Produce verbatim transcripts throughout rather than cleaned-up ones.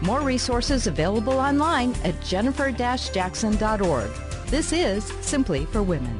More resources available online at Jennifer Jackson dot org. This is Simply for Women.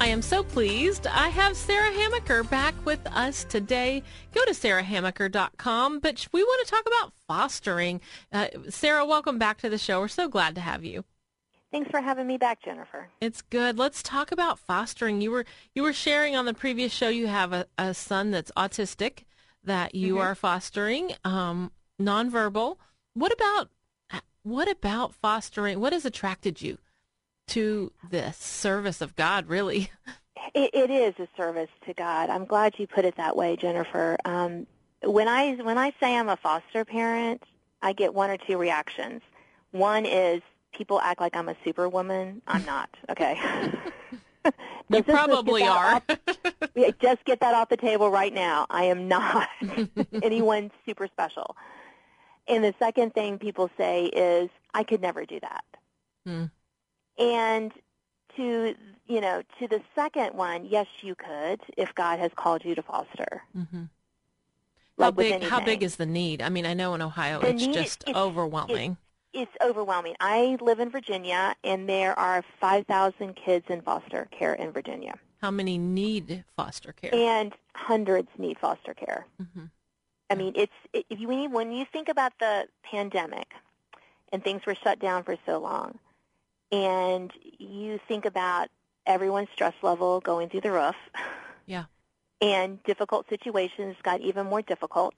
I am so pleased I have Sarah Hamaker back with us today. Go to sarah hamaker dot com, but we want to talk about fostering. Uh, Sarah, welcome back to the show. We're so glad to have you. Thanks for having me back, Jennifer. It's good. Let's talk about fostering. You were you were sharing on the previous show you have a, a son that's autistic that you mm-hmm. are fostering, um, nonverbal. What about what about fostering? What has attracted you to this service of God, really? It, it is a service to God. I'm glad you put it that way, Jennifer. Um, when I when I say I'm a foster parent, I get one or two reactions. One is people act like I'm a superwoman. I'm not. Okay. You probably are. Off, just get that off the table right now. I am not anyone super special. And the second thing people say is, I could never do that. Hmm. And to, you know, to the second one, yes, you could if God has called you to foster. Mm-hmm. How like big How big is the need? I mean, I know in Ohio the it's need, just it's, overwhelming. It's, it's overwhelming. I live in Virginia, and there are five thousand kids in foster care in Virginia. How many need foster care? And hundreds need foster care. Mm-hmm. I mean, it's if you when you think about the pandemic and things were shut down for so long, and you think about everyone's stress level going through the roof, yeah, and difficult situations got even more difficult,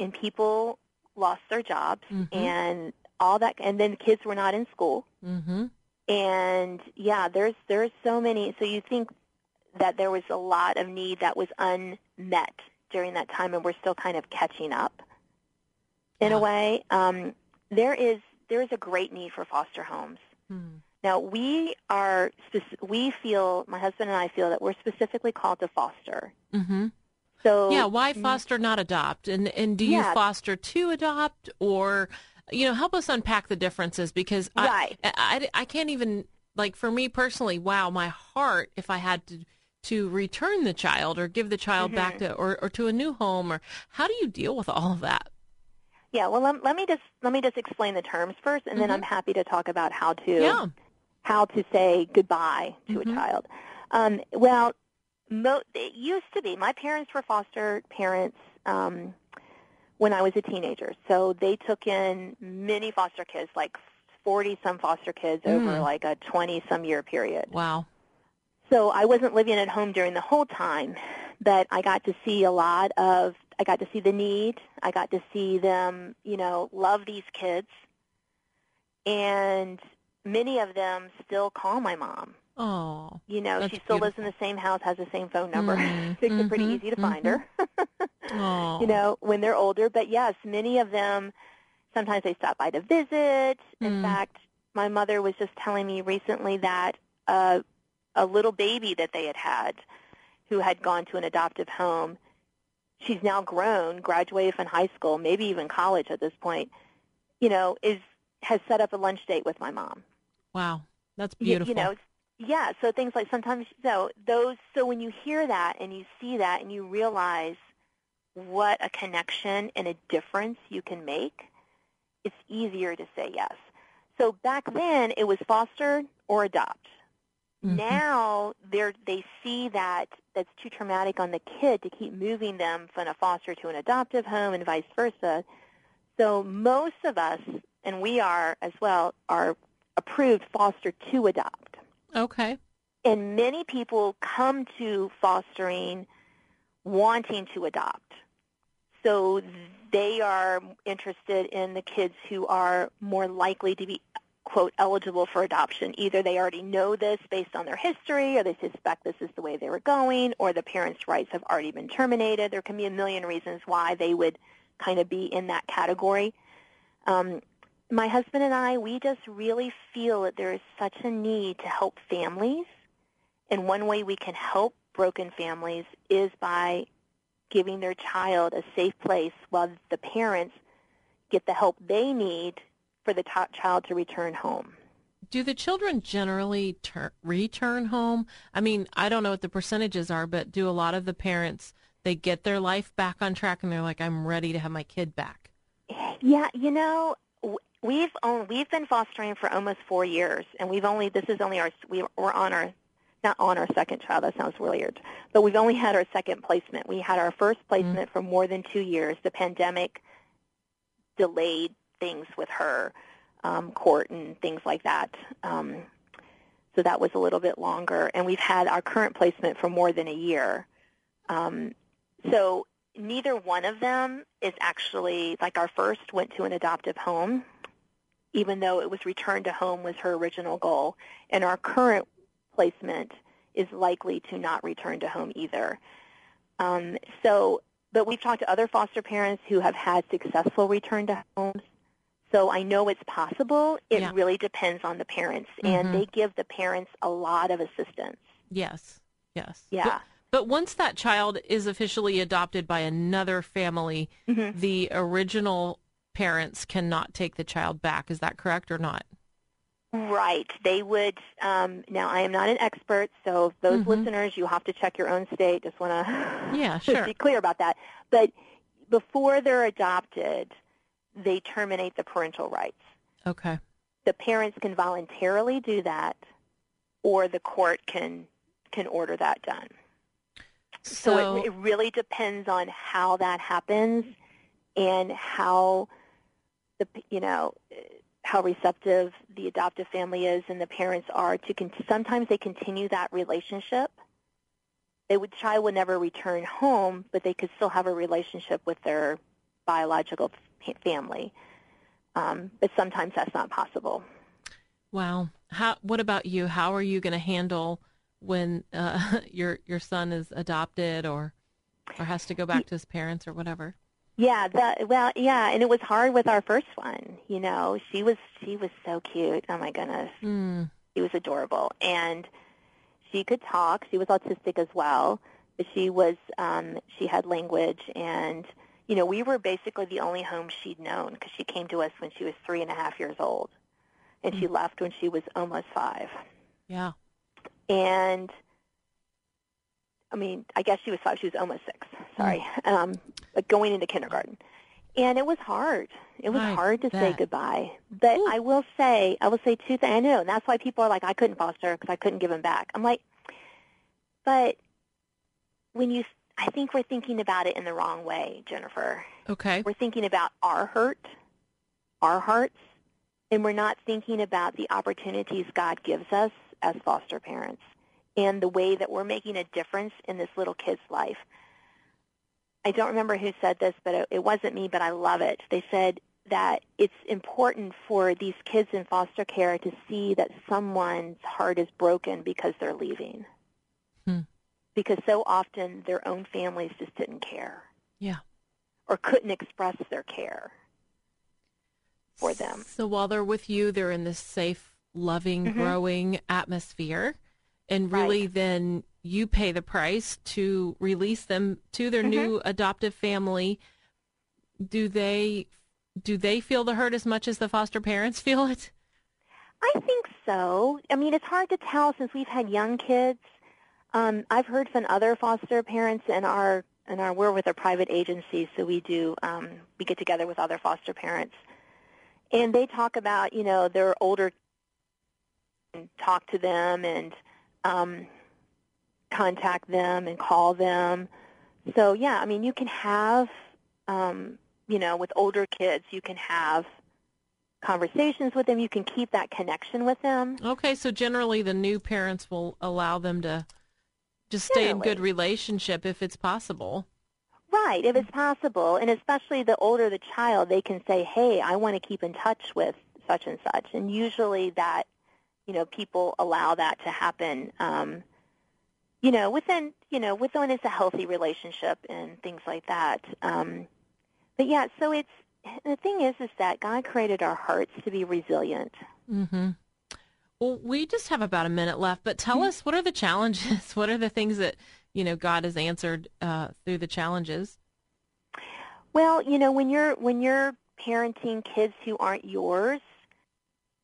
and people lost their jobs mm-hmm. and all that, and then kids were not in school, mm-hmm. and yeah, there's there's so many. So you think that there was a lot of need that was unmet during that time, and we're still kind of catching up in yeah. a way. Um, there is there is a great need for foster homes. Hmm. Now, we are we feel, my husband and I feel, that we're specifically called to foster. Mm-hmm. So yeah, why foster, not adopt? And and do you yeah. foster to adopt, or, you know, help us unpack the differences, because I, right. I, I, I can't even, like, for me personally, wow, my heart, if I had to to return the child or give the child mm-hmm. back to, or, or to a new home, or how do you deal with all of that? Yeah, well, let, let me just let me just explain the terms first, and mm-hmm. then I'm happy to talk about how to yeah. how to say goodbye to mm-hmm. a child. Um, well, mo- it used to be my parents were foster parents um, when I was a teenager, so they took in many foster kids, like forty some foster kids mm. over like a twenty some year period. Wow. So I wasn't living at home during the whole time, but I got to see a lot of, I got to see the need. I got to see them, you know, love these kids. And many of them still call my mom. Oh, you know, she still beautiful. lives in the same house, has the same phone number. Mm-hmm. It's mm-hmm. pretty easy to mm-hmm. find her, oh. you know, when they're older. But, yes, many of them, sometimes they stop by to visit. In mm. fact, my mother was just telling me recently that uh a little baby that they had had who had gone to an adoptive home. She's now grown, graduated from high school, maybe even college at this point, you know, is has set up a lunch date with my mom. Wow, that's beautiful. You, you know, yeah, so things like sometimes, you know, those, so when you hear that and you see that and you realize what a connection and a difference you can make, it's easier to say yes. So back then it was foster or adopt. Mm-hmm. Now they're, they see that that's too traumatic on the kid to keep moving them from a foster to an adoptive home and vice versa. So most of us, and we are as well, are approved foster to adopt. Okay. And many people come to fostering wanting to adopt. So they are interested in the kids who are more likely to be, quote, eligible for adoption. Either they already know this based on their history, or they suspect this is the way they were going, or the parents' rights have already been terminated. There can be a million reasons why they would kind of be in that category. Um, my husband and I, we just really feel that there is such a need to help families. And one way we can help broken families is by giving their child a safe place while the parents get the help they need for the t- child to return home. Do the children generally ter- return home? I mean, I don't know what the percentages are, but do a lot of the parents, they get their life back on track and they're like, I'm ready to have my kid back? Yeah, you know, we've only, we've been fostering for almost four years, and we've only, this is only our, we, we're on our, not on our second child, that sounds weird, but we've only had our second placement. We had our first placement mm-hmm. for more than two years. The pandemic delayed things with her, um, court and things like that. Um, so that was a little bit longer. And we've had our current placement for more than a year. Um, so neither one of them is actually, like our first went to an adoptive home, even though it was returned to home was her original goal. And our current placement is likely to not return to home either. Um, so, but we've talked to other foster parents who have had successful return to homes. So I know it's possible. It yeah. really depends on the parents, mm-hmm. and they give the parents a lot of assistance. Yes, yes. Yeah. But, but once that child is officially adopted by another family, mm-hmm. the original parents cannot take the child back. Is that correct or not? Right. They would, um, now I am not an expert, so those mm-hmm. listeners, you have to check your own state. Just want to yeah, sure. be clear about that. But before they're adopted, they terminate the parental rights. Okay. The parents can voluntarily do that, or the court can can order that done. So, so it, it really depends on how that happens and how, the you know, how receptive the adoptive family is and the parents are to con- sometimes they continue that relationship. They would child would never return home, but they could still have a relationship with their biological f- family. Um, but sometimes that's not possible. Wow. How? What about you? How are you going to handle when uh, your your son is adopted or or has to go back to his parents or whatever? Yeah, that, well, yeah, and it was hard with our first one, you know. She was she was so cute. Oh, my goodness. Mm. She was adorable. And she could talk. She was autistic as well. But she was, um, she had language. And, you know, we were basically the only home she'd known because she came to us when she was three and a half years old. And mm. she left when she was almost five. Yeah. And, I mean, I guess she was five. She was almost six. Sorry. Um, like going into kindergarten. And it was hard. It was I hard to bet. say goodbye. But Ooh. I will say, I will say two things. I know, and that's why people are like, I couldn't foster because I couldn't give him back. I'm like, but when you, I think we're thinking about it in the wrong way, Jennifer. Okay. We're thinking about our hurt, our hearts, and we're not thinking about the opportunities God gives us as foster parents and the way that we're making a difference in this little kid's life. I don't remember who said this, but it wasn't me, but I love it. They said that it's important for these kids in foster care to see that someone's heart is broken because they're leaving. Hmm. Because so often their own families just didn't care. Yeah. Or couldn't express their care for them. So while they're with you, they're in this safe, loving, mm-hmm. growing atmosphere. And really right. then you pay the price to release them to their mm-hmm. new adoptive family. Do they do they feel the hurt as much as the foster parents feel it? I think so. I mean, it's hard to tell since we've had young kids. Um, I've heard from other foster parents, and our and our we're with a private agency, so we do um, we get together with other foster parents, and they talk about you know their older and talk to them and. Um, contact them and call them. So, yeah, I mean, you can have, um, you know, with older kids, you can have conversations with them. You can keep that connection with them. Okay, so generally the new parents will allow them to just stay generally. in good relationship if it's possible. Right, if it's possible. And especially the older the child, they can say, hey, I want to keep in touch with such and such. And usually that You know, people allow that to happen, um, you know, within, you know, within it's a healthy relationship and things like that. Um, but, yeah, so it's, the thing is, is that God created our hearts to be resilient. Mm-hmm. Well, we just have about a minute left, but tell us, what are the challenges? What are the things that, you know, God has answered uh, through the challenges? Well, you know, when you're when you're parenting kids who aren't yours,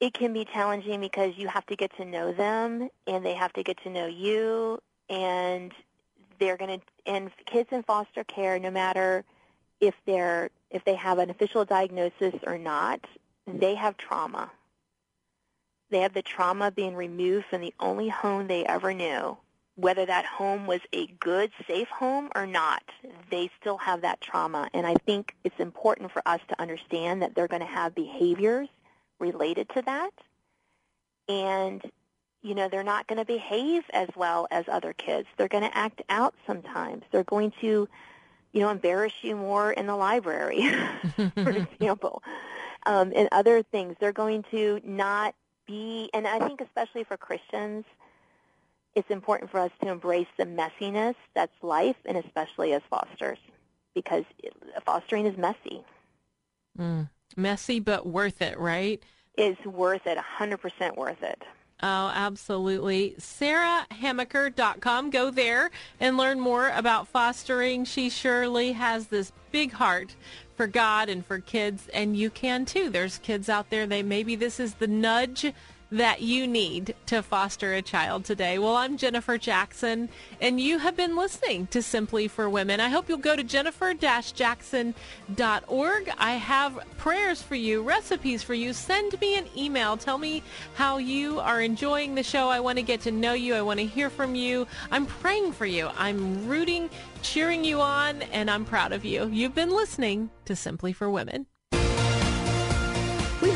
it can be challenging because you have to get to know them, and they have to get to know you, and they're going to and kids in foster care, no matter if they're if they have an official diagnosis or not, they have trauma. They have the trauma of being removed from the only home they ever knew. Whether that home was a good, safe home or not, they still have that trauma. And I think it's important for us to understand that they're going to have behaviors related to that. And, you know, they're not going to behave as well as other kids. They're going to act out sometimes. They're going to, you know, embarrass you more in the library, for example, um, and other things. They're going to not be, and I think especially for Christians, it's important for us to embrace the messiness that's life, and especially as fosters, because fostering is messy. Mm. Messy, but worth it, right? It's worth it, one hundred percent worth it. Oh, absolutely. sarah hamaker dot com. Go there and learn more about fostering. She surely has this big heart for God and for kids, and you can too. There's kids out there, they maybe this is the nudge that you need to foster a child today. Well, I'm Jennifer Jackson, and you have been listening to Simply for Women. I hope you'll go to jennifer dash jackson dot org. I have prayers for you, recipes for you. Send me an email. Tell me how you are enjoying the show. I want to get to know you. I want to hear from you. I'm praying for you. I'm rooting, cheering you on, and I'm proud of you. You've been listening to Simply for Women. We